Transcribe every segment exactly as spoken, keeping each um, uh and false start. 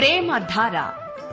ప్రేమధార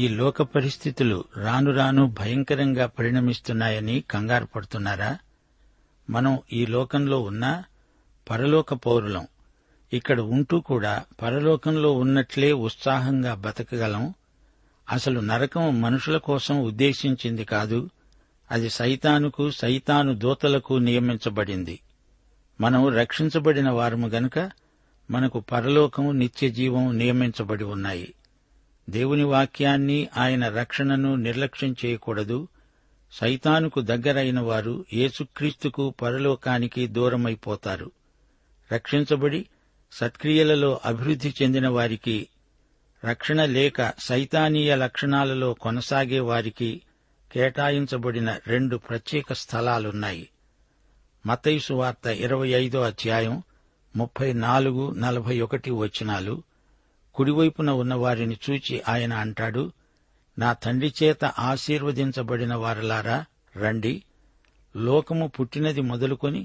ఈ లోక పరిస్థితులు రాను రాను భయంకరంగా పరిణమిస్తున్నాయని కంగారు పడుతున్నారా? మనం ఈ లోకంలో ఉన్నా పరలోక పౌరులం. ఇక్కడ ఉంటూ కూడా పరలోకంలో ఉన్నట్లే ఉత్సాహంగా బతకగలం. అసలు నరకం మనుషుల కోసం ఉద్దేశించింది కాదు, అది సైతానుకు, సైతాను దూతలకు నియమించబడింది. మనం రక్షించబడిన వారము గనుక మనకు పరలోకం, నిత్య జీవం నియమించబడి ఉన్నాయి. దేవుని వాక్యాన్ని, ఆయన రక్షణను నిర్లక్ష్యం చేయకూడదు. సైతానుకు దగ్గరైన వారు యేసుక్రీస్తుకు, పరలోకానికి దూరమైపోతారు. రక్షించబడి సత్క్రియలలో అభివృద్ది చెందిన వారికి, రక్షణ లేక సైతానీయ లక్షణాలలో కొనసాగే వారికి కేటాయించబడిన రెండు ప్రత్యేక స్థలాలున్నాయి. మత్తయి సువార్త ఇరవై ఐదో అధ్యాయం ముప్పై నాలుగు నలభై ఒకటి వచనాలు. కుడివైపున ఉన్న వారిని చూచి ఆయన అంటాడు, నా తండ్రి చేత ఆశీర్వదించబడిన వారలారా రండి, లోకము పుట్టినది మొదలుకొని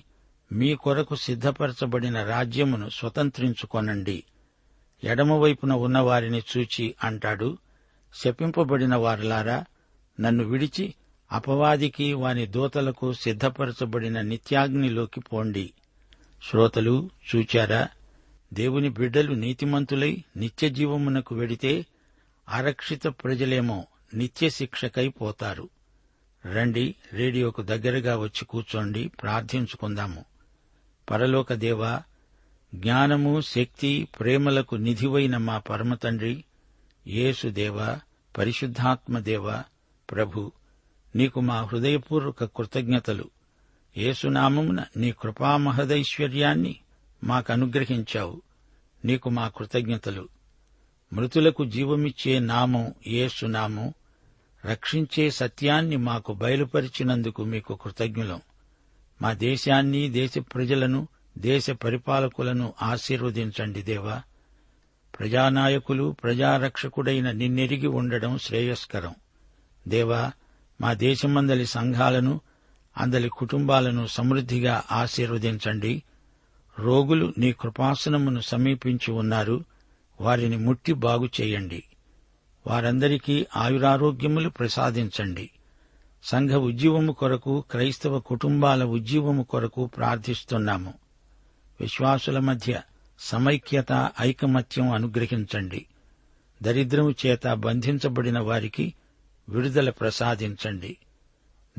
మీ కొరకు సిద్ధపరచబడిన రాజ్యమును స్వతంత్రించుకొనండి. ఎడమవైపున ఉన్నవారిని చూచి అంటాడు, శపింపబడిన వారలారా నన్ను విడిచి అపవాదికి, వాని దూతలకు సిద్ధపరచబడిన నిత్యాగ్నిలోకి పోండి. శ్రోతలు చూచారా, దేవుని బిడ్డలు నీతిమంతులై నిత్యజీవమునకు వెడితే, ఆరక్షిత ప్రజలేమో నిత్యశిక్షకై పోతారు. రండి, రేడియోకు దగ్గరగా వచ్చి కూర్చోండి, ప్రార్థించుకుందాము. పరలోక దేవా, జ్ఞానము, శక్తి, ప్రేమలకు నిధివైన మా పరమతండ్రి యేసుదేవా, పరిశుద్ధాత్మదేవా, ప్రభు నీకు మా హృదయపూర్వక కృతజ్ఞతలు. యేసునామమున నీ కృపామహదైశ్వర్యాన్ని మాకనుగ్రహించావు, నీకు మా కృతజ్ఞతలు. మృతులకు జీవమిచ్చే నామం యేసునామం, రక్షించే సత్యాన్ని మాకు బయలుపరిచినందుకు మీకు కృతజ్ఞులం. మా దేశాన్ని, దేశ ప్రజలను, దేశ పరిపాలకులను ఆశీర్వదించండి దేవా. ప్రజానాయకులు, ప్రజారక్షకుడైన నిన్నెరిగి ఉండడం శ్రేయస్కరం దేవా. మా దేశమందలి సంఘాలను, అందలి కుటుంబాలను సమృద్దిగా ఆశీర్వదించండి. రోగులు నీ కృపాసనమును సమీపించి ఉన్నారు, వారిని ముట్టి బాగుచేయండి. వారందరికీ ఆయురారోగ్యములు ప్రసాదించండి. సంఘ ఉజ్జీవము కొరకు, క్రైస్తవ కుటుంబాల ఉజ్జీవము కొరకు ప్రార్థిస్తున్నాము. విశ్వాసుల మధ్య సమైక్యత, ఐకమత్యం అనుగ్రహించండి. దరిద్రము చేత బంధించబడిన వారికి విడుదల ప్రసాదించండి.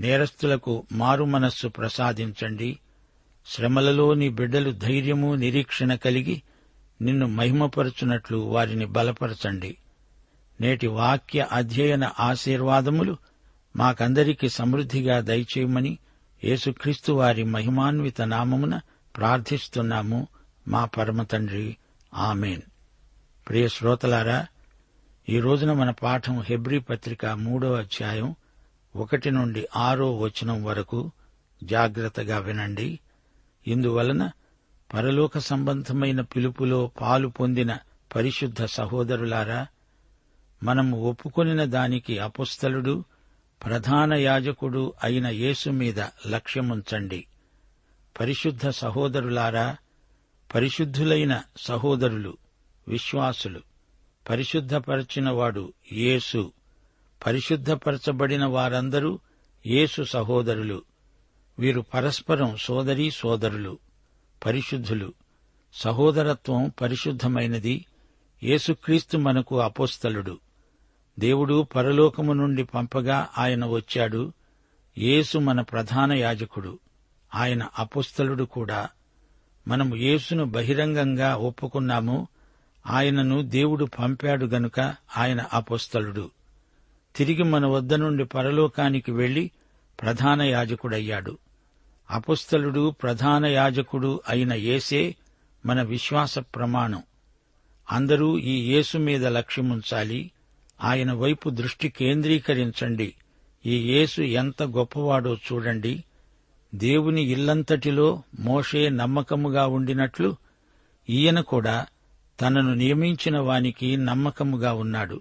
నేరస్తులకు మారు మనస్సు ప్రసాదించండి. శ్రమలలో నీ బిడ్డలు ధైర్యము, నిరీక్షణ కలిగి నిన్ను మహిమపరచునట్లు వారిని బలపరచండి. నేటి వాక్య అధ్యయన ఆశీర్వాదములు మాకందరికీ సమృద్దిగా దయచేయమని యేసుక్రీస్తు వారి మహిమాన్విత నామమున ప్రార్థిస్తున్నాము మా పరమతండ్రి, ఆమెన్. ప్రియ శ్రోతలారా, ఈ రోజున మన పాఠం హెబ్రీ పత్రిక మూడో అధ్యాయం ఒకటి నుండి ఆరో వచనం వరకు. జాగ్రత్తగా వినండి. ఇందువలన పరలోక సంబంధమైన పిలుపులో పాలు పొందిన పరిశుద్ధ సహోదరులారా, మనము ఒప్పుకొనిన దానికి అపొస్తలుడు, ప్రధాన యాజకుడు అయిన యేసు మీద లక్ష్యముంచండి. పరిశుద్ధ సహోదరులారా, పరిశుద్ధులైన సహోదరులు, విశ్వాసులు, పరిశుద్ధపరచినవాడు యేసు. పరిశుద్ధపరచబడిన వారందరూ యేసు సహోదరులు. వీరు పరస్పరం సోదరీ సోదరులు, పరిశుద్ధులు. సహోదరత్వం పరిశుద్ధమైనది. యేసుక్రీస్తు మనకు అపోస్తలుడు. దేవుడు పరలోకము నుండి పంపగా ఆయన వచ్చాడు. యేసు మన ప్రధాన యాజకుడు, ఆయన అపోస్తలుడు కూడా. మనము యేసును బహిరంగంగా ఒప్పుకున్నాము. ఆయనను దేవుడు పంపాడు గనుక ఆయన అపోస్తలుడు. తిరిగి మన వద్ద నుండి పరలోకానికి వెళ్లి ప్రధాన యాజకుడయ్యాడు. అపోస్తలుడు, ప్రధాన యాజకుడు అయిన యేసే మన విశ్వాస ప్రమాణం. అందరూ ఈ యేసు మీద లక్ష్యముంచాలి. ఆయన వైపు దృష్టి కేంద్రీకరించండి. ఈ యేసు ఎంత గొప్పవాడో చూడండి. దేవుని ఇల్లంతటిలో మోషే నమ్మకముగా ఉండినట్లు ఈయన కూడా తనను నియమించిన వానికి నమ్మకముగా ఉన్నాడు.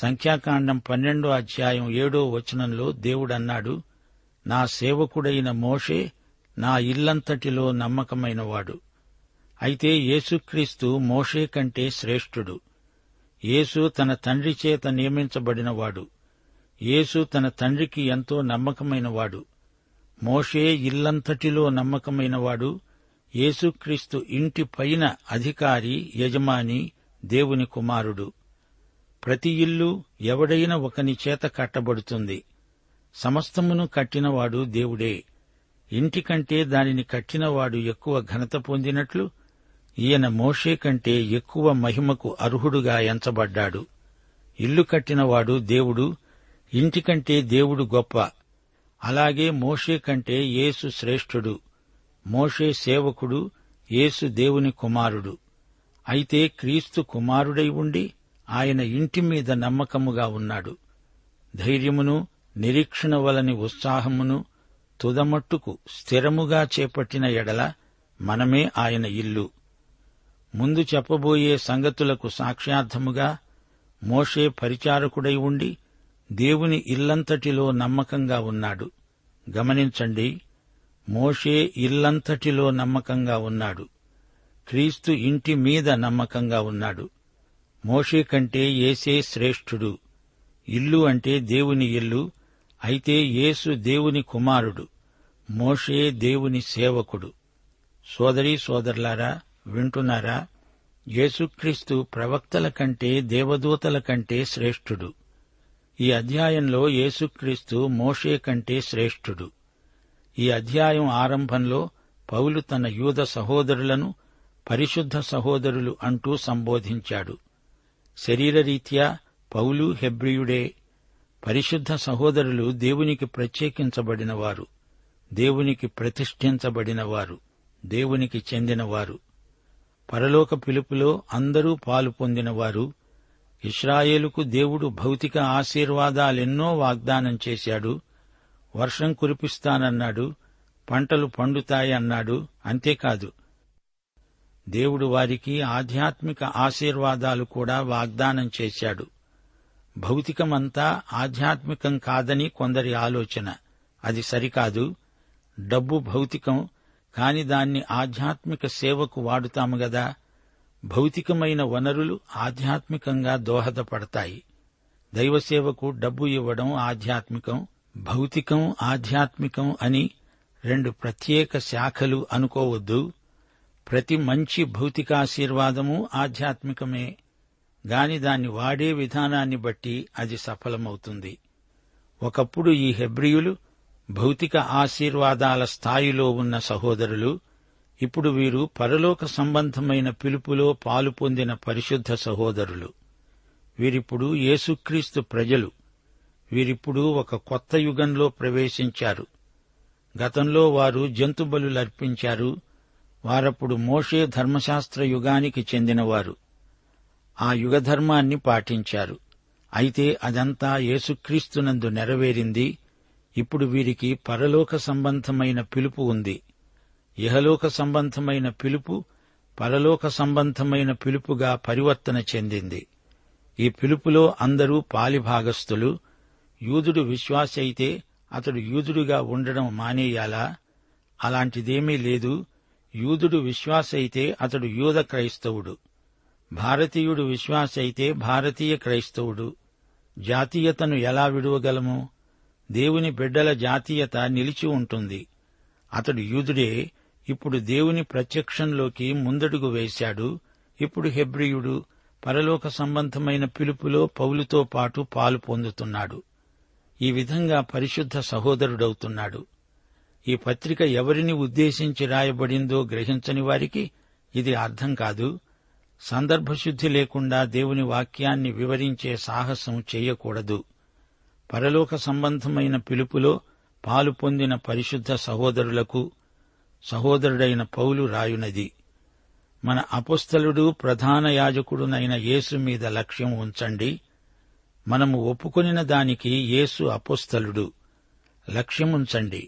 సంఖ్యాకాండం పన్నెండో అధ్యాయం ఏడో వచనంలో దేవుడన్నాడు, నా సేవకుడైన మోషే నా ఇల్లంతటిలో నమ్మకమైనవాడు. అయితే యేసుక్రీస్తు మోషే కంటే శ్రేష్ఠుడు. యేసు తన తండ్రి చేత నియమించబడినవాడు. యేసు తన తండ్రికి ఎంతో నమ్మకమైనవాడు. మోషే ఇల్లంతటిలో నమ్మకమైనవాడు. యేసుక్రీస్తు ఇంటి పైన అధికారి, యజమాని, దేవుని కుమారుడు. ప్రతి ఇల్లు ఎవడైనా ఒకని చేత కట్టబడుతుంది. సమస్తమును కట్టినవాడు దేవుడే. ఇంటి కంటే దానిని కట్టినవాడు ఎక్కువ ఘనత పొందినట్లు ఈయన మోషే కంటే ఎక్కువ మహిమకు అర్హుడుగా ఎంచబడ్డాడు. ఇల్లు కట్టినవాడు దేవుడు. ఇంటి కంటే దేవుడు గొప్ప. అలాగే మోషే కంటే యేసు శ్రేష్ఠుడు. మోషే సేవకుడు, యేసు దేవుని కుమారుడు. అయితే క్రీస్తు కుమారుడై ఉండి ఆయన ఇంటి మీద నమ్మకముగా ఉన్నాడు. ధైర్యమును, నిరీక్షణ వలని ఉత్సాహమును తుదమట్టుకు స్థిరముగా చేపట్టిన ఎడల మనమే ఆయన ఇల్లు. ముందు చెప్పబోయే సంగతులకు సాక్ష్యార్థముగా మోషే పరిచారకుడై ఉండి దేవుని ఇల్లంతటిలో నమ్మకంగా ఉన్నాడు. గమనించండి, మోషే ఇల్లంతటిలో నమ్మకంగా ఉన్నాడు. క్రీస్తు ఇంటి మీద నమ్మకంగా ఉన్నాడు. మోషే కంటే యేసే శ్రేష్ఠుడు. ఇల్లు అంటే దేవుని ఇల్లు. అయితే యేసు దేవుని కుమారుడు, మోషే దేవుని సేవకుడు. సోదరీ సోదరులారా, వింటున్నారా? యేసుక్రీస్తు ప్రవక్తల కంటే, దేవదూతల కంటే శ్రేష్ఠుడు. ఈ అధ్యాయంలో యేసుక్రీస్తు మోషే కంటే శ్రేష్ఠుడు. ఈ అధ్యాయం ఆరంభంలో పౌలు తన యూద సహోదరులను పరిశుద్ధ సహోదరులు అంటూ సంబోధించాడు. శరీరరీత్యా పౌలు హెబ్రీయుడే. పరిశుద్ధ సహోదరులు దేవునికి ప్రత్యేకించబడినవారు, దేవునికి ప్రతిష్ఠించబడినవారు, దేవునికి చెందినవారు. పరలోక పిలుపులో అందరూ పాలు పొందినవారు. ఇశ్రాయేలుకు దేవుడు భౌతిక ఆశీర్వాదాలెన్నో వాగ్దానం చేశాడు. వర్షం కురిపిస్తానన్నాడు, పంటలు పండుతాయి అన్నాడు. అంతేకాదు, దేవుడు వారికి ఆధ్యాత్మిక ఆశీర్వాదాలు కూడా వాగ్దానం చేశాడు. భౌతికమంతా ఆధ్యాత్మికం కాదని కొందరి ఆలోచన. అది సరికాదు. డబ్బు భౌతికం కాని దాన్ని ఆధ్యాత్మిక సేవకు వాడుతాము గదా. భౌతికమైన వనరులు ఆధ్యాత్మికంగా దోహదపడతాయి. దైవసేవకు డబ్బు ఇవ్వడం ఆధ్యాత్మికం, భౌతికం ఆధ్యాత్మికం అని రెండు ప్రత్యేక శాఖలు అనుకోవద్దు. ప్రతి మంచి భౌతికాశీర్వాదము ఆధ్యాత్మికమే గాని దాన్ని వాడే విధానాన్ని బట్టి అది సఫలమవుతుంది. ఒకప్పుడు ఈ హెబ్రీయులు భౌతిక ఆశీర్వాదాల స్థాయిలో ఉన్న సహోదరులు. ఇప్పుడు వీరు పరలోక సంబంధమైన పిలుపులో పాలు పొందిన పరిశుద్ధ సహోదరులు. వీరిప్పుడు యేసుక్రీస్తు ప్రజలు. వీరిప్పుడు ఒక కొత్త యుగంలో ప్రవేశించారు. గతంలో వారు జంతు బలులర్పించారు. వారప్పుడు మోషే ధర్మశాస్త్ర యుగానికి చెందినవారు. ఆ యుగధర్మాన్ని పాటించారు. అయితే అదంతా యేసుక్రీస్తునందు నెరవేరింది. ఇప్పుడు వీరికి పరలోక సంబంధమైన పిలుపు ఉంది. ఇహలోక సంబంధమైన పిలుపు పరలోక సంబంధమైన పిలుపుగా పరివర్తన చెందింది. ఈ పిలుపులో అందరూ పాలిభాగస్థులు. యూదుడు విశ్వాసి అయితే అతడు యూదుడుగా ఉండడం మానేయాలా? అలాంటిదేమీ లేదు. యూదుడు విశ్వాసి అయితే అతడు యూద క్రైస్తవుడు. భారతీయుడు విశ్వాసి అయితే భారతీయ క్రైస్తవుడు. జాతీయతను ఎలా విడువగలము? దేవుని బిడ్డల జాతీయత నిలిచి ఉంటుంది. అతడు యూదుడే. ఇప్పుడు దేవుని ప్రత్యక్షంలోకి ముందడుగు వేశాడు. ఇప్పుడు హెబ్రీయుడు పరలోక సంబంధమైన పిలుపులో పౌలుతో పాటు పాలు పొందుతున్నాడు. ఈ విధంగా పరిశుద్ధ సహోదరుడవుతున్నాడు. ఈ పత్రిక ఎవరిని ఉద్దేశించి రాయబడిందో గ్రహించని వారికి ఇది అర్థం కాదు. సందర్భశుద్ధి లేకుండా దేవుని వాక్యాన్ని వివరించే సాహసం చేయకూడదు. పరలోక సంబంధమైన పిలుపులో పాలు పొందిన పరిశుద్ధ సహోదరులకు సహోదరుడైన పౌలు రాయునది. మన అపొస్తలుడు ప్రధాన యాజకుడునైన యేసు మీద లక్ష్యం ఉంచండి. మనము ఒప్పుకొనిన దానికి యేసు అపొస్తలుడు. లక్ష్యముంచండి,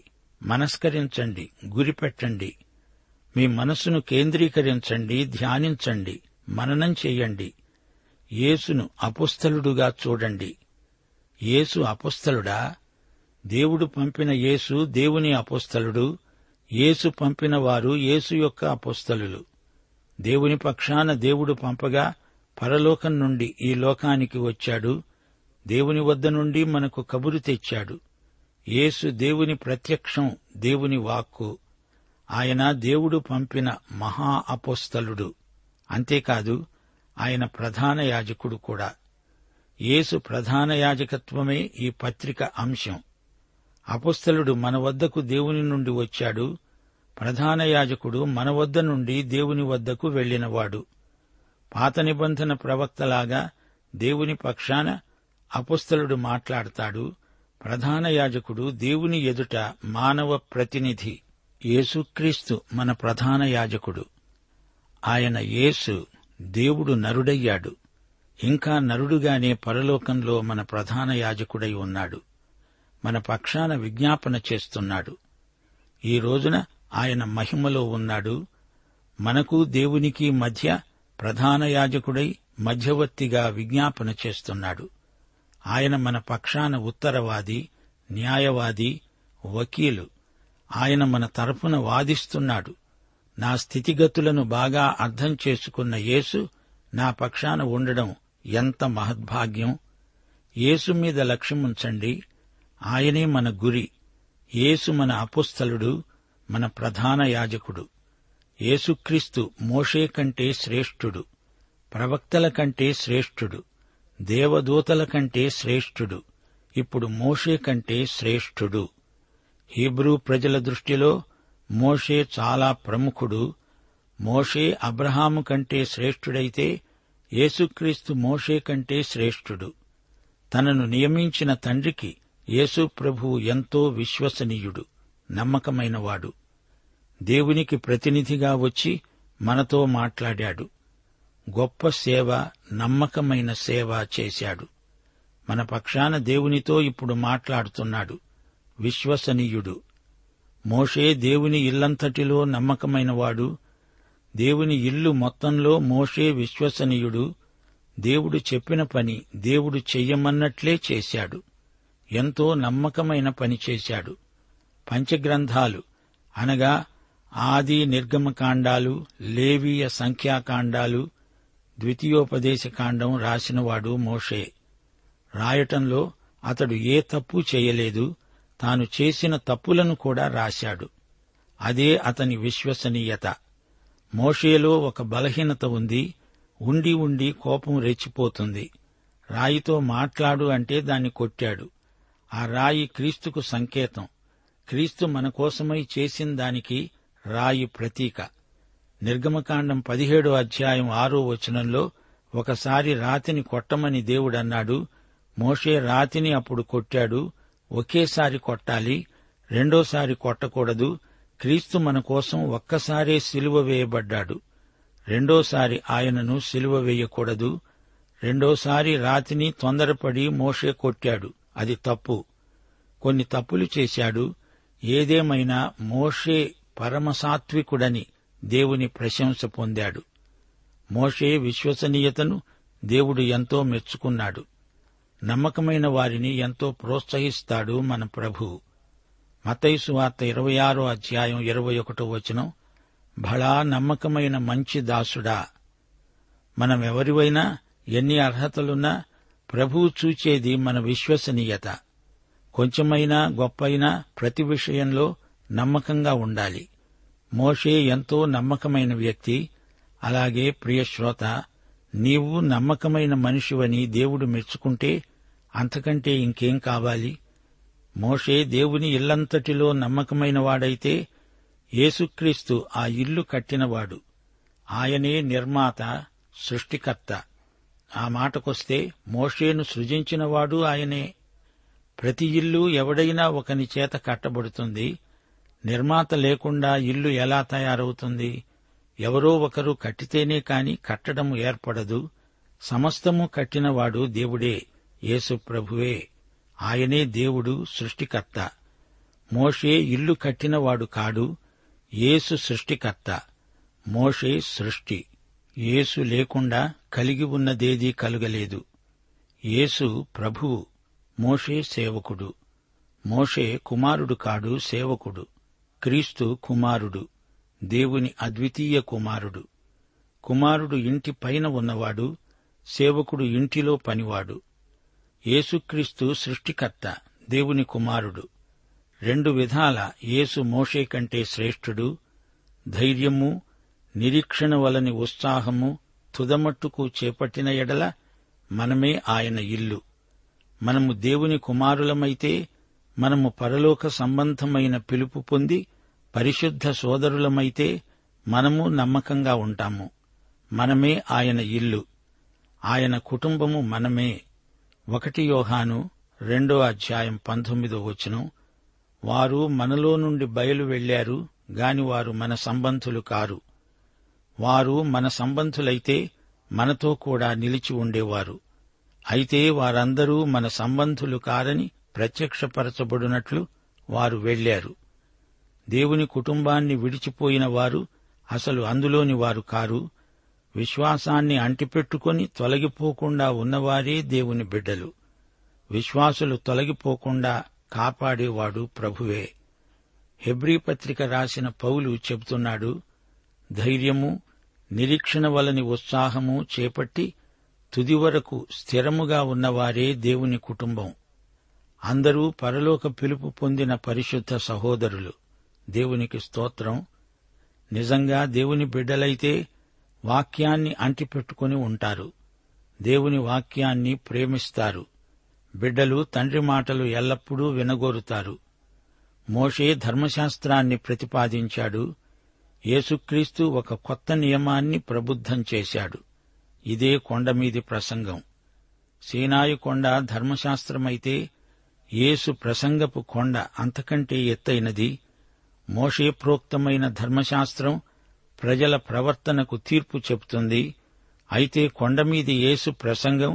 మనస్కరించండి, గురిపెట్టండి. మీ మనస్సును కేంద్రీకరించండి, ధ్యానించండి, మననం చెయ్యండి. యేసును అపొస్తలుడుగా చూడండి. యేసు అపొస్తలుడా? దేవుడు పంపిన యేసు దేవుని అపొస్తలుడు. యేసు పంపిన వారు యేసు యొక్క అపొస్తలులు. దేవుని పక్షాన దేవుడు పంపగా పరలోకం నుండి ఈ లోకానికి వచ్చాడు. దేవుని వద్ద నుండి మనకు కబురు తెచ్చాడు. యేసు దేవుని ప్రత్యక్షం, దేవుని వాక్కు. ఆయన దేవుడు పంపిన మహా అపొస్తలుడు. అంతేకాదు, ఆయన ప్రధాన యాజకుడు కూడా. యేసు ప్రధాన యాజకత్వమే ఈ పత్రిక అంశం. అపొస్తలుడు మన వద్దకు దేవుని నుండి వచ్చాడు. ప్రధాన యాజకుడు మన వద్ద నుండి దేవుని వద్దకు వెళ్లినవాడు. పాత నిబంధన ప్రవక్తలాగా దేవుని పక్షాన అపొస్తలుడు మాట్లాడతాడు. ప్రధాన యాజకుడు దేవుని ఎదుట మానవ ప్రతినిధి. యేసుక్రీస్తు మన ప్రధాన యాజకుడు. ఆయన యేసు దేవుడు నరుడయ్యాడు. ఇంకా నరుడుగానే పరలోకంలో మన ప్రధాన యాజకుడై ఉన్నాడు. మన పక్షాన విజ్ఞాపన చేస్తున్నాడు. ఈ రోజున ఆయన మహిమలో ఉన్నాడు. మనకు దేవునికి మధ్య ప్రధాన యాజకుడై మధ్యవర్తిగా విజ్ఞాపన చేస్తున్నాడు. ఆయన మన పక్షాన ఉత్తరవాది, న్యాయవాది, వకీలు. ఆయన మన తరపున వాదిస్తున్నాడు. నా స్థితిగతులను బాగా అర్థం చేసుకున్న యేసు నా పక్షాన ఉండడం ఎంత మహద్భాగ్యం. యేసు మీద లక్ష్యముంచండి. ఆయనే మన గురి. యేసు మన అపొస్తలుడు, మన ప్రధాన యాజకుడు. యేసుక్రీస్తు మోషే కంటే శ్రేష్ఠుడు, ప్రవక్తల కంటే శ్రేష్ఠుడు, దేవదూతల కంటే శ్రేష్ఠుడు, ఇప్పుడు మోషే కంటే శ్రేష్ఠుడు. హీబ్రూ ప్రజల దృష్టిలో మోషే చాలా ప్రముఖుడు. మోషే అబ్రహాము కంటే శ్రేష్ఠుడైతే యేసుక్రీస్తు మోషే కంటే శ్రేష్ఠుడు. తనను నియమించిన తండ్రికి యేసు ప్రభువు ఎంతో విశ్వసనీయుడు, నమ్మకమైనవాడు. దేవునికి ప్రతినిధిగా వచ్చి మనతో మాట్లాడాడు. గొప్ప సేవ, నమ్మకమైన సేవ చేశాడు. మన పక్షాన దేవునితో ఇప్పుడు మాట్లాడుతున్నాడు. విశ్వసనీయుడు మోషే దేవుని ఇల్లంతటిలో నమ్మకమైనవాడు. దేవుని ఇల్లు మొత్తంలో మోషే విశ్వసనీయుడు. దేవుడు చెప్పిన పని దేవుడు చెయ్యమన్నట్లే చేశాడు. ఎంతో నమ్మకమైన పని చేశాడు. పంచగ్రంథాలు అనగా ఆది నిర్గమకాండాలు, లేవీయ సంఖ్యాకాండాలు, ద్వితీయోపదేశకాండం రాసినవాడు మోషే. రాయటంలో అతడు ఏ తప్పు చేయలేదు. తాను చేసిన తప్పులను కూడా రాశాడు. అదే అతని విశ్వసనీయత. మోషేలో ఒక బలహీనత ఉంది. ఉండి ఉండి కోపం రెచ్చిపోతుంది. రాయితో మాట్లాడు అంటే దాన్ని కొట్టాడు. ఆ రాయి క్రీస్తుకు సంకేతం. క్రీస్తు మన కోసమై చేసిన దానికి రాయి ప్రతీక. నిర్గమకాండం పదిహేడో అధ్యాయం ఆరో వచనంలో ఒకసారి రాతిని కొట్టమని దేవుడన్నాడు. మోషే రాతిని అప్పుడు కొట్టాడు. ఒకేసారి కొట్టాలి, రెండోసారి కొట్టకూడదు. క్రీస్తు మన కోసం ఒక్కసారే సిలువ వేయబడ్డాడు. రెండోసారి ఆయనను సిలువ వేయకూడదు. రెండోసారి రాతిని తొందరపడి మోషే కొట్టాడు. అది తప్పు. కొన్ని తప్పులు చేశాడు. ఏదేమైనా మోషే పరమసాత్వికుడని దేవుని ప్రశంస పొందాడు. మోషే విశ్వసనీయతను దేవుడు ఎంతో మెచ్చుకున్నాడు. నమ్మకమైన వారిని ఎంతో ప్రోత్సహిస్తాడు మన ప్రభువు. మత్తయి సువార్త ఇరవై ఆరో అధ్యాయం ఇరవై ఒకటో వచనం, భళా నమ్మకమైన మంచి దాసుడా. మనమెవరివైనా, ఎన్ని అర్హతలున్నా ప్రభువు చూచేది మన విశ్వసనీయత. కొంచెమైనా గొప్పైనా ప్రతి విషయంలో నమ్మకంగా ఉండాలి. మోషే ఎంతో నమ్మకమైన వ్యక్తి. అలాగే ప్రియశ్రోత, నీవు నమ్మకమైన మనిషివని దేవుడు మెచ్చుకుంటే అంతకంటే ఇంకేం కావాలి? మోషే దేవుని ఇల్లంతటిలో నమ్మకమైన వాడైతే యేసుక్రీస్తు ఆ ఇల్లు కట్టినవాడు. ఆయనే నిర్మాత, సృష్టికర్త. ఆ మాటకొస్తే మోషేను సృజించినవాడు ఆయనే. ప్రతి ఇల్లు ఎవడైనా ఒకని చేత కట్టబడుతుంది. నిర్మాత లేకుండా ఇల్లు ఎలా తయారవుతుంది? ఎవరో ఒకరు కట్టితేనే కాని కట్టడం ఏర్పడదు. సమస్తము కట్టినవాడు దేవుడే, యేసు ప్రభువే. ఆయనే దేవుడు, సృష్టికర్త. మోషే ఇల్లు కట్టినవాడు కాడు, యేసు సృష్టికర్త. మోషే సృష్టి. యేసు లేకుండా కలిగి ఉన్నదేదీ కలుగలేదు. యేసు ప్రభువు, మోషే సేవకుడు. మోషే కుమారుడు కాడు, సేవకుడు. క్రీస్తు కుమారుడు, దేవుని అద్వితీయ కుమారుడు. కుమారుడు ఇంటి పైన ఉన్నవాడు, సేవకుడు ఇంటిలో పనివాడు. యేసుక్రీస్తు సృష్టికర్త, దేవుని కుమారుడు. రెండు విధాల యేసు మోషే కంటే శ్రేష్ఠుడు. ధైర్యము, నిరీక్షణ వలని ఉత్సాహము తుదమట్టుకు చేపట్టిన ఎడల మనమే ఆయన ఇల్లు. మనము దేవుని కుమారులమైతే మనము పరలోక సంబంధమైన పిలుపు పొంది పరిశుద్ధ సోదరులమైతే మనము నమ్మకంగా ఉంటాము. మనమే ఆయన ఇల్లు, ఆయన కుటుంబము మనమే. ఒకటి యోహాను రెండో అధ్యాయం పంతొమ్మిదో వచనం, వారు మనలో నుండి బయలు వెళ్లారు గాని వారు మన సంబంధులు కారు. వారు మన సంబంధులైతే మనతో కూడా నిలిచి ఉండేవారు. అయితే వారందరూ మన సంబంధులు కారని ప్రత్యక్షపరచబడినట్లు వారు వెళ్లారు. దేవుని కుటుంబాన్ని విడిచిపోయిన వారు అసలు అందులోని వారు కారు. విశ్వాసాన్ని అంటిపెట్టుకుని తొలగిపోకుండా ఉన్నవారే దేవుని బిడ్డలు. విశ్వాసులు తొలగిపోకుండా కాపాడేవాడు ప్రభువే. హెబ్రీ పత్రిక రాసిన పౌలు చెబుతున్నాడు, ధైర్యము, నిరీక్షణ వలని ఉత్సాహము చేపట్టి తుది వరకు స్థిరముగా ఉన్నవారే దేవుని కుటుంబం. అందరూ పరలోక పిలుపు పొందిన పరిశుద్ధ సహోదరులు. దేవునికి స్తోత్రం. నిజంగా దేవుని బిడ్డలైతే వాక్యాన్ని అంటిపెట్టుకుని ఉంటారు, దేవుని వాక్యాన్ని ప్రేమిస్తారు. బిడ్డలు తండ్రి మాటలు ఎల్లప్పుడూ వినగోరుతారు. మోషే ధర్మశాస్త్రాన్ని ప్రతిపాదించాడు. యేసుక్రీస్తు ఒక కొత్త నియమాన్ని ప్రబుద్ధం చేశాడు. ఇదే కొండమీది ప్రసంగం. సీనాయి కొండ ధర్మశాస్త్రమైతే యేసు ప్రసంగపు కొండ అంతకంటే ఎత్తైనది. మోషే ప్రోక్తమైన ధర్మశాస్త్రం ప్రజల ప్రవర్తనకు తీర్పు చెబుతుంది. అయితే కొండమీది యేసు ప్రసంగం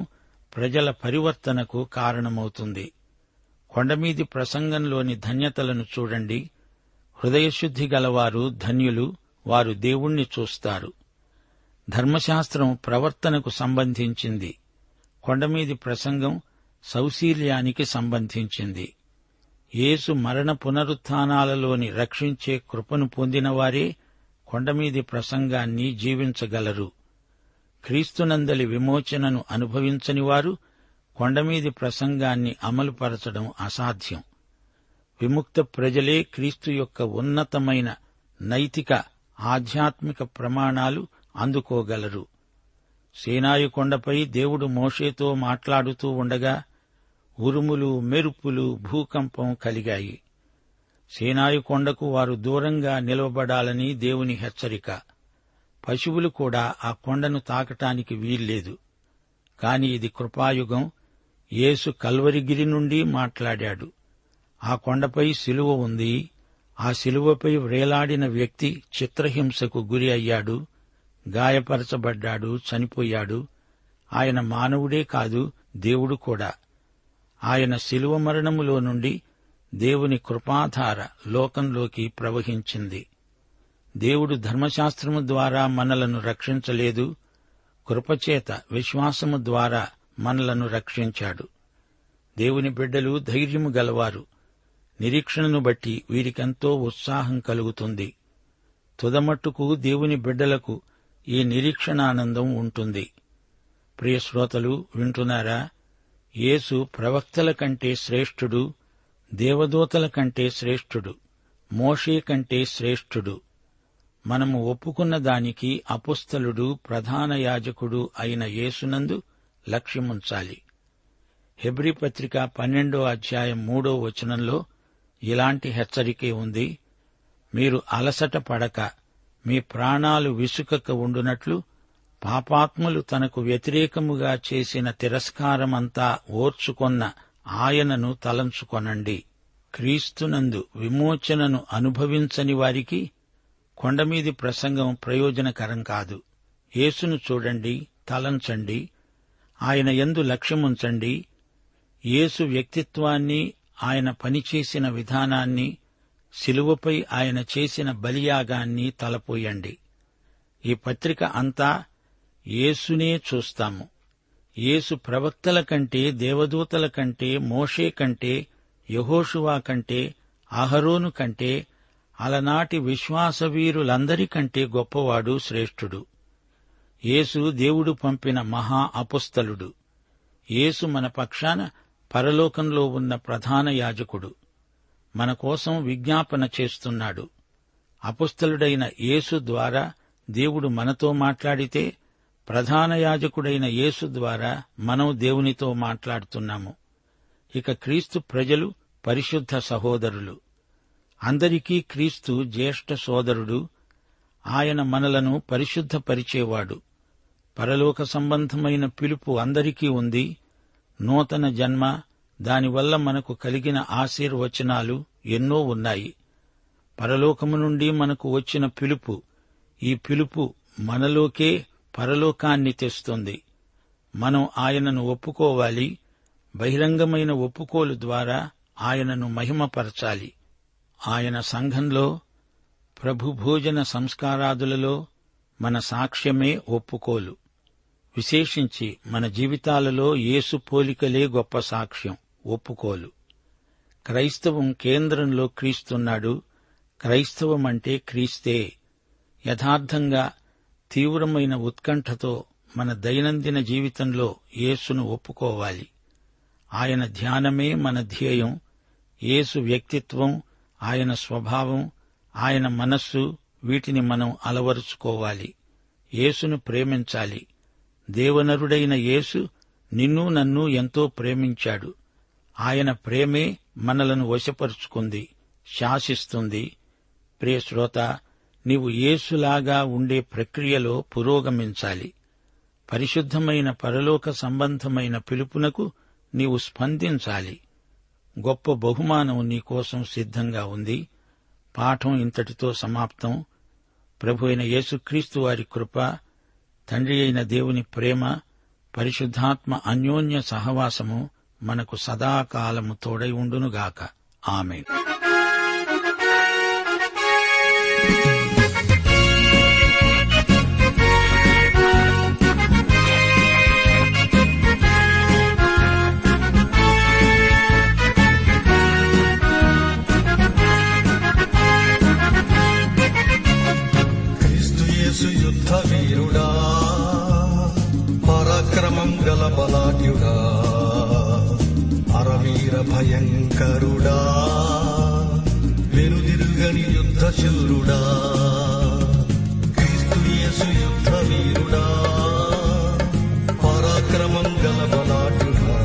ప్రజల పరివర్తనకు కారణమవుతుంది. కొండమీది ప్రసంగంలోని ధన్యతలను చూడండి. హృదయశుద్ధి గలవారు ధన్యులు, వారు దేవుణ్ణి చూస్తారు. ధర్మశాస్త్రం ప్రవర్తనకు సంబంధించింది. కొండమీది ప్రసంగం సౌశీల్యానికి సంబంధించింది. యేసు మరణ పునరుత్థానాలలోని రక్షించే కృపను పొందినవారే కొండమీది ప్రసంగాన్ని జీవించగలరు. క్రీస్తునందలి విమోచనను అనుభవించని వారు కొండమీది ప్రసంగాన్ని అమలుపరచడం అసాధ్యం. విముక్త ప్రజలే క్రీస్తు యొక్క ఉన్నతమైన నైతిక, ఆధ్యాత్మిక ప్రమాణాలు అందుకోగలరు. సీనాయి కొండపై దేవుడు మోషేతో మాట్లాడుతూ ఉండగా ఉరుములు, మెరుపులు, భూకంపం కలిగాయి. సీనాయి కొండకు వారు దూరంగా నిలవబడాలని దేవుని హెచ్చరిక. పశువులు కూడా ఆ కొండను తాకటానికి వీల్లేదు. కాని ఇది కృపాయుగం. యేసు కల్వరిగిరి నుండి మాట్లాడాడు. ఆ కొండపై శిలువ ఉంది. ఆ శిలువపై వ్రేలాడిన వ్యక్తి చిత్రహింసకు గురి అయ్యాడు, గాయపరచబడ్డాడు, చనిపోయాడు. ఆయన మానవుడే కాదు, దేవుడు కూడా. ఆయన శిలువ మరణములో నుండి దేవుని కృపాధార లోకంలోకి ప్రవహించింది. దేవుడు ధర్మశాస్త్రము ద్వారా మనలను రక్షించలేదు, కృపచేత విశ్వాసము ద్వారా మనలను రక్షించాడు. దేవుని బిడ్డలు ధైర్యము గలవారు. నిరీక్షణను బట్టి వీరికెంతో ఉత్సాహం కలుగుతుంది. తుదమట్టుకు దేవుని బిడ్డలకు ఈ నిరీక్షణానందం ఉంటుంది. ప్రియశ్రోతలు వింటున్నారా? యేసు ప్రవక్తల కంటే శ్రేష్ఠుడు, దేవదూతల కంటే శ్రేష్ఠుడు, మోషే కంటే శ్రేష్ఠుడు. మనము ఒప్పుకున్న దానికి అపొస్తలుడు ప్రధాన యాజకుడు అయిన యేసునందు లక్ష్యముంచాలి. హెబ్రీ పత్రిక పన్నెండో అధ్యాయం మూడో వచనంలో ఇలాంటి హెచ్చరికే ఉంది, మీరు అలసట పడక మీ ప్రాణాలు విసుకక ఉండునట్లు పాపాత్ములు తనకు వ్యతిరేకముగా చేసిన తిరస్కారమంతా ఓర్చుకొన్న ఆయనను తలంచుకొనండి. క్రీస్తునందు విమోచనను అనుభవించని వారికి కొండమీది ప్రసంగం ప్రయోజనకరం కాదు. యేసును చూడండి, తలంచండి, ఆయన యందు లక్ష్యముంచండి. యేసు వ్యక్తిత్వాన్ని, ఆయన పనిచేసిన విధానాన్ని, శిలువపై ఆయన చేసిన బలియాగాన్ని తలపోయండి. ఈ పత్రిక అంతా యేసునే చూస్తాము. యేసు ప్రవక్తల కంటే, దేవదూతల కంటే, మోషే కంటే, యెహోషువా కంటే, అహరోను కంటే, అలనాటి విశ్వాసవీరులందరికంటే గొప్పవాడు, శ్రేష్ఠుడు. యేసు దేవుడు పంపిన మహా అపొస్తలుడు. యేసు మన పక్షాన పరలోకంలో ఉన్న ప్రధాన యాజకుడు. మన కోసం విజ్ఞాపన చేస్తున్నాడు. అపొస్తలుడైన యేసు ద్వారా దేవుడు మనతో మాట్లాడితే, ప్రధాన యాజకుడైన యేసు ద్వారా మనం దేవునితో మాట్లాడుతున్నాము. ఇక క్రీస్తు ప్రజలు పరిశుద్ధ సహోదరులు. అందరికీ క్రీస్తు జ్యేష్ఠ సోదరుడు. ఆయన మనలను పరిశుద్ధపరిచేవాడు. పరలోక సంబంధమైన పిలుపు అందరికీ ఉంది. నూతన జన్మ, దానివల్ల మనకు కలిగిన ఆశీర్వచనాలు ఎన్నో ఉన్నాయి. పరలోకము నుండి మనకు వచ్చిన పిలుపు, ఈ పిలుపు మనలోకే పరలోకాన్ని తెస్తుంది. మనం ఆయనను ఒప్పుకోవాలి. బహిరంగమైన ఒప్పుకోలు ద్వారా ఆయనను మహిమపరచాలి. ఆయన సంఘంలో, ప్రభు భోజన సంస్కారాదులలో మన సాక్ష్యమే ఒప్పుకోలు. విశేషించి మన జీవితాలలో యేసు పోలికలే గొప్ప సాక్ష్యం, ఒప్పుకోలు. క్రైస్తవం కేంద్రంలో క్రీస్తున్నాడు. క్రైస్తవమంటే క్రీస్తే. యథార్థంగా తీవ్రమైన ఉత్కంఠతో మన దైనందిన జీవితంలో యేసును ఒప్పుకోవాలి. ఆయన ధ్యానమే మన ధ్యేయం. యేసు వ్యక్తిత్వం, ఆయన స్వభావం, ఆయన మనస్సు, వీటిని మనం అలవరుచుకోవాలి. యేసును ప్రేమించాలి. దేవనరుడైన యేసు నిన్ను, నన్ను ఎంతో ప్రేమించాడు. ఆయన ప్రేమే మనలను వశపరుచుకుంది, శాసిస్తుంది. ప్రియశ్రోత, నీవు యేసులాగా ఉండే ప్రక్రియలో పురోగమించాలి. పరిశుద్ధమైన పరలోక సంబంధమైన పిలుపునకు నీవు స్పందించాలి. గొప్ప బహుమానం నీకోసం సిద్ధంగా ఉంది. పాఠం ఇంతటితో సమాప్తం. ప్రభు అయిన యేసుక్రీస్తు వారి కృప, తండ్రి అయిన దేవుని ప్రేమ, పరిశుద్ధాత్మ అన్యోన్య సహవాసము మనకు సదాకాలము తోడై ఉండునుగాక. ఆమేన్. బలాఢ్యుడా, అరవీర భయంకరుడా, వెనుదిరుగని యుద్ధ శూరుడా, క్రీస్తు యేసు యుద్ధ వీరుడా, పరాక్రమం గల బలాఢ్యుడా,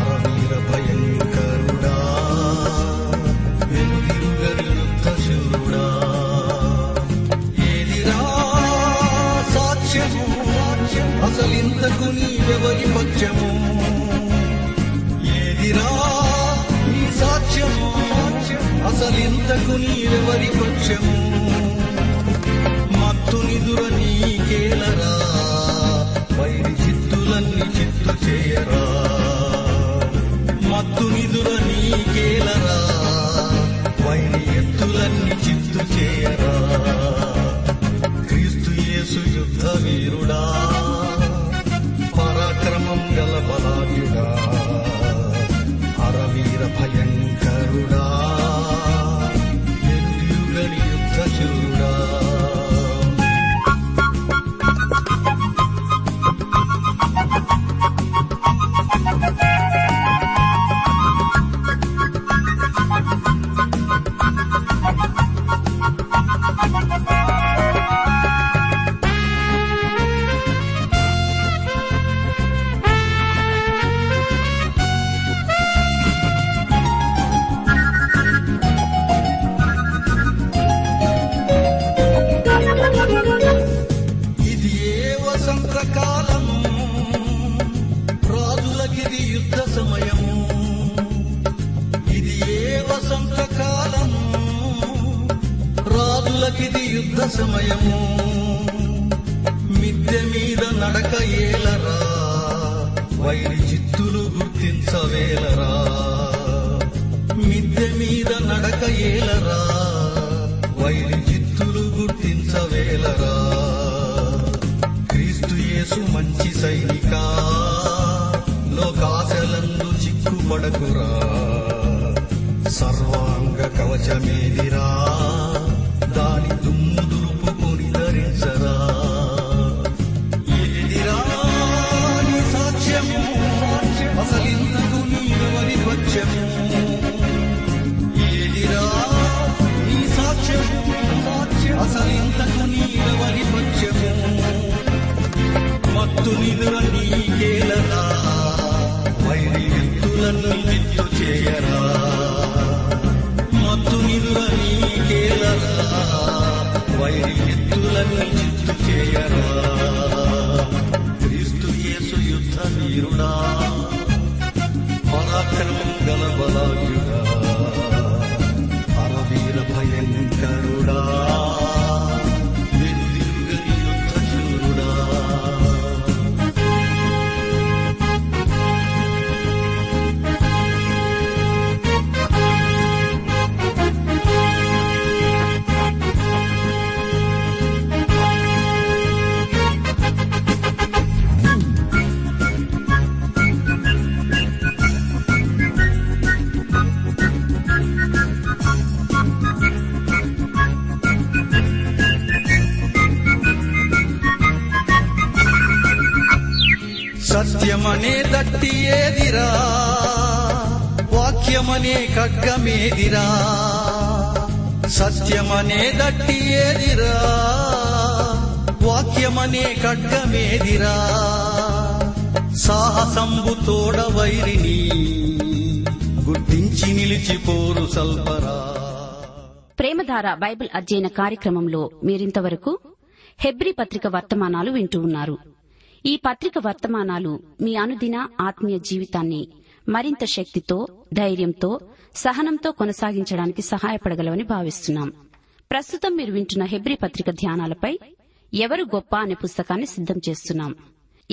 అరవీర భయంకరుడా, వెనుదిరుగని యుద్ధ శూరుడా. ఏదిరా సాక్ష్యము, అసలింతకు నీవెవరి పక్షము? ఏదిరా నీ సాక్ష్యము, అసలింతకు నీవెవరి పక్షము? మత్తు నిదుర నీకేలరా, వైరి చిత్తులన్నీ చిత్తు చేయరా. మత్తు నిదుర నీకేలరా, వైరి ఎత్తులన్నీ చిత్తు చేయరా. క్రీస్తు యేసు యుద్ధ వీరుడా, పరాక్రమం గల బలాఢ్యుడా, అరవీర భయంకరుడా, వెనుదిరుగని యుద్ధ సంప్రకాలము రాజులకిది యుద్ధ సమయము. ఇది ఏ వసంతకాలము రాజులకిది యుద్ధ సమయము. మిద్దె మీద నడక ఏలరా, వైరి చిత్తులు గుర్తించవేలరా. మిద్దె మీద నడక ఏలరా, వైరి చిత్తులు గుర్తించవేలరా. క్రీస్తుయేసు మంచి సైనిక, లోకాశలందు చిక్కుపడకురా. సర్వాంగ కవచమేదిరా, దాని దుమ్ము దులుపుకొని ధరించరా. ఏదిరా నీ సాక్ష్యము, అసలిందుకు నీవెవరి పక్షము. ఏదిరా నీ సాక్ష్యము, అసలిందుకు నీవెవరి పక్షము. మత్తు నిదుర నీకేలరా, వైరి ఎత్తులను ఎత్తు చేయరా. మత్తు నిదుర నీకేలరా, వైరి ఎత్తులను ఎత్తు చేయరా. క్రీస్తుయేసు యుద్ధ వీరుడా, పరాక్రమం గల బలాయుడా, అరవీర భయంకరుడా, సత్యమనే దట్టి ఏదిరా, వాక్యమనే ఖడ్గమేదిరా. సత్యమనే దట్టి ఏదిరా, వాక్యమనే ఖడ్గమేదిరా. సాహసంబు తోడ వైరిని, గుర్తించి నిలిచిపోరు సల్పరా. ప్రేమధార బైబిల్ అధ్యయన కార్యక్రమంలో మీరింతవరకు హెబ్రీ పత్రిక వర్తమానాలు వింటూ ఉన్నారు. ఈ పత్రిక వర్తమానాలు మీ అనుదిన ఆత్మీయ జీవితాన్ని మరింత శక్తితో, ధైర్యంతో, సహనంతో కొనసాగించడానికి సహాయపడగలవని భావిస్తున్నాం. ప్రస్తుతం మీరు వింటున్న హెబ్రీ పత్రిక ధ్యానాలపై ఎవరు గొప్ప అనే పుస్తకాన్ని సిద్దం చేస్తున్నాం.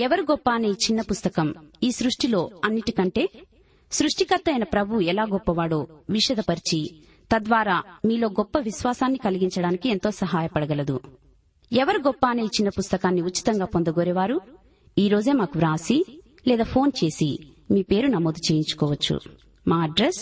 ఎవరు గొప్ప అనే ఈ చిన్న పుస్తకం ఈ సృష్టిలో అన్నిటికంటే సృష్టికర్త అయిన ప్రభు ఎలా గొప్పవాడో విశదపరిచి, తద్వారా మీలో గొప్ప విశ్వాసాన్ని కలిగించడానికి ఎంతో సహాయపడగలదు. ఎవరు గొప్ప అనే ఈ చిన్న పుస్తకాన్ని ఉచితంగా పొందగోరేవారు ఈ రోజే మాకు వ్రాసి లేదా ఫోన్ చేసి మీ పేరు నమోదు చేయించుకోవచ్చు. మా అడ్రస్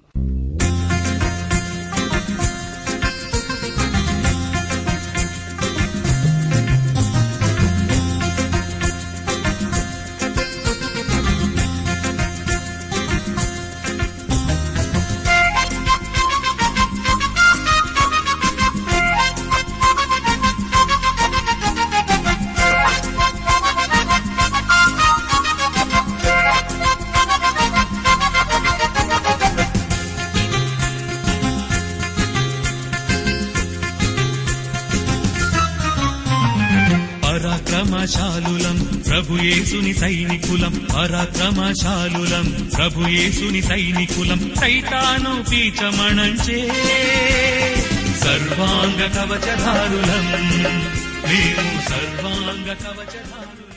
పరాక్రమశాలులం ప్రభుయేసుని సైనికులం, పరాక్రమశాలులం ప్రభుయేసుని సైనికులం. సైతాను పీచమణంచే సర్వాంగ కవచధారులం, మేము సర్వాంగ కవచధారులం.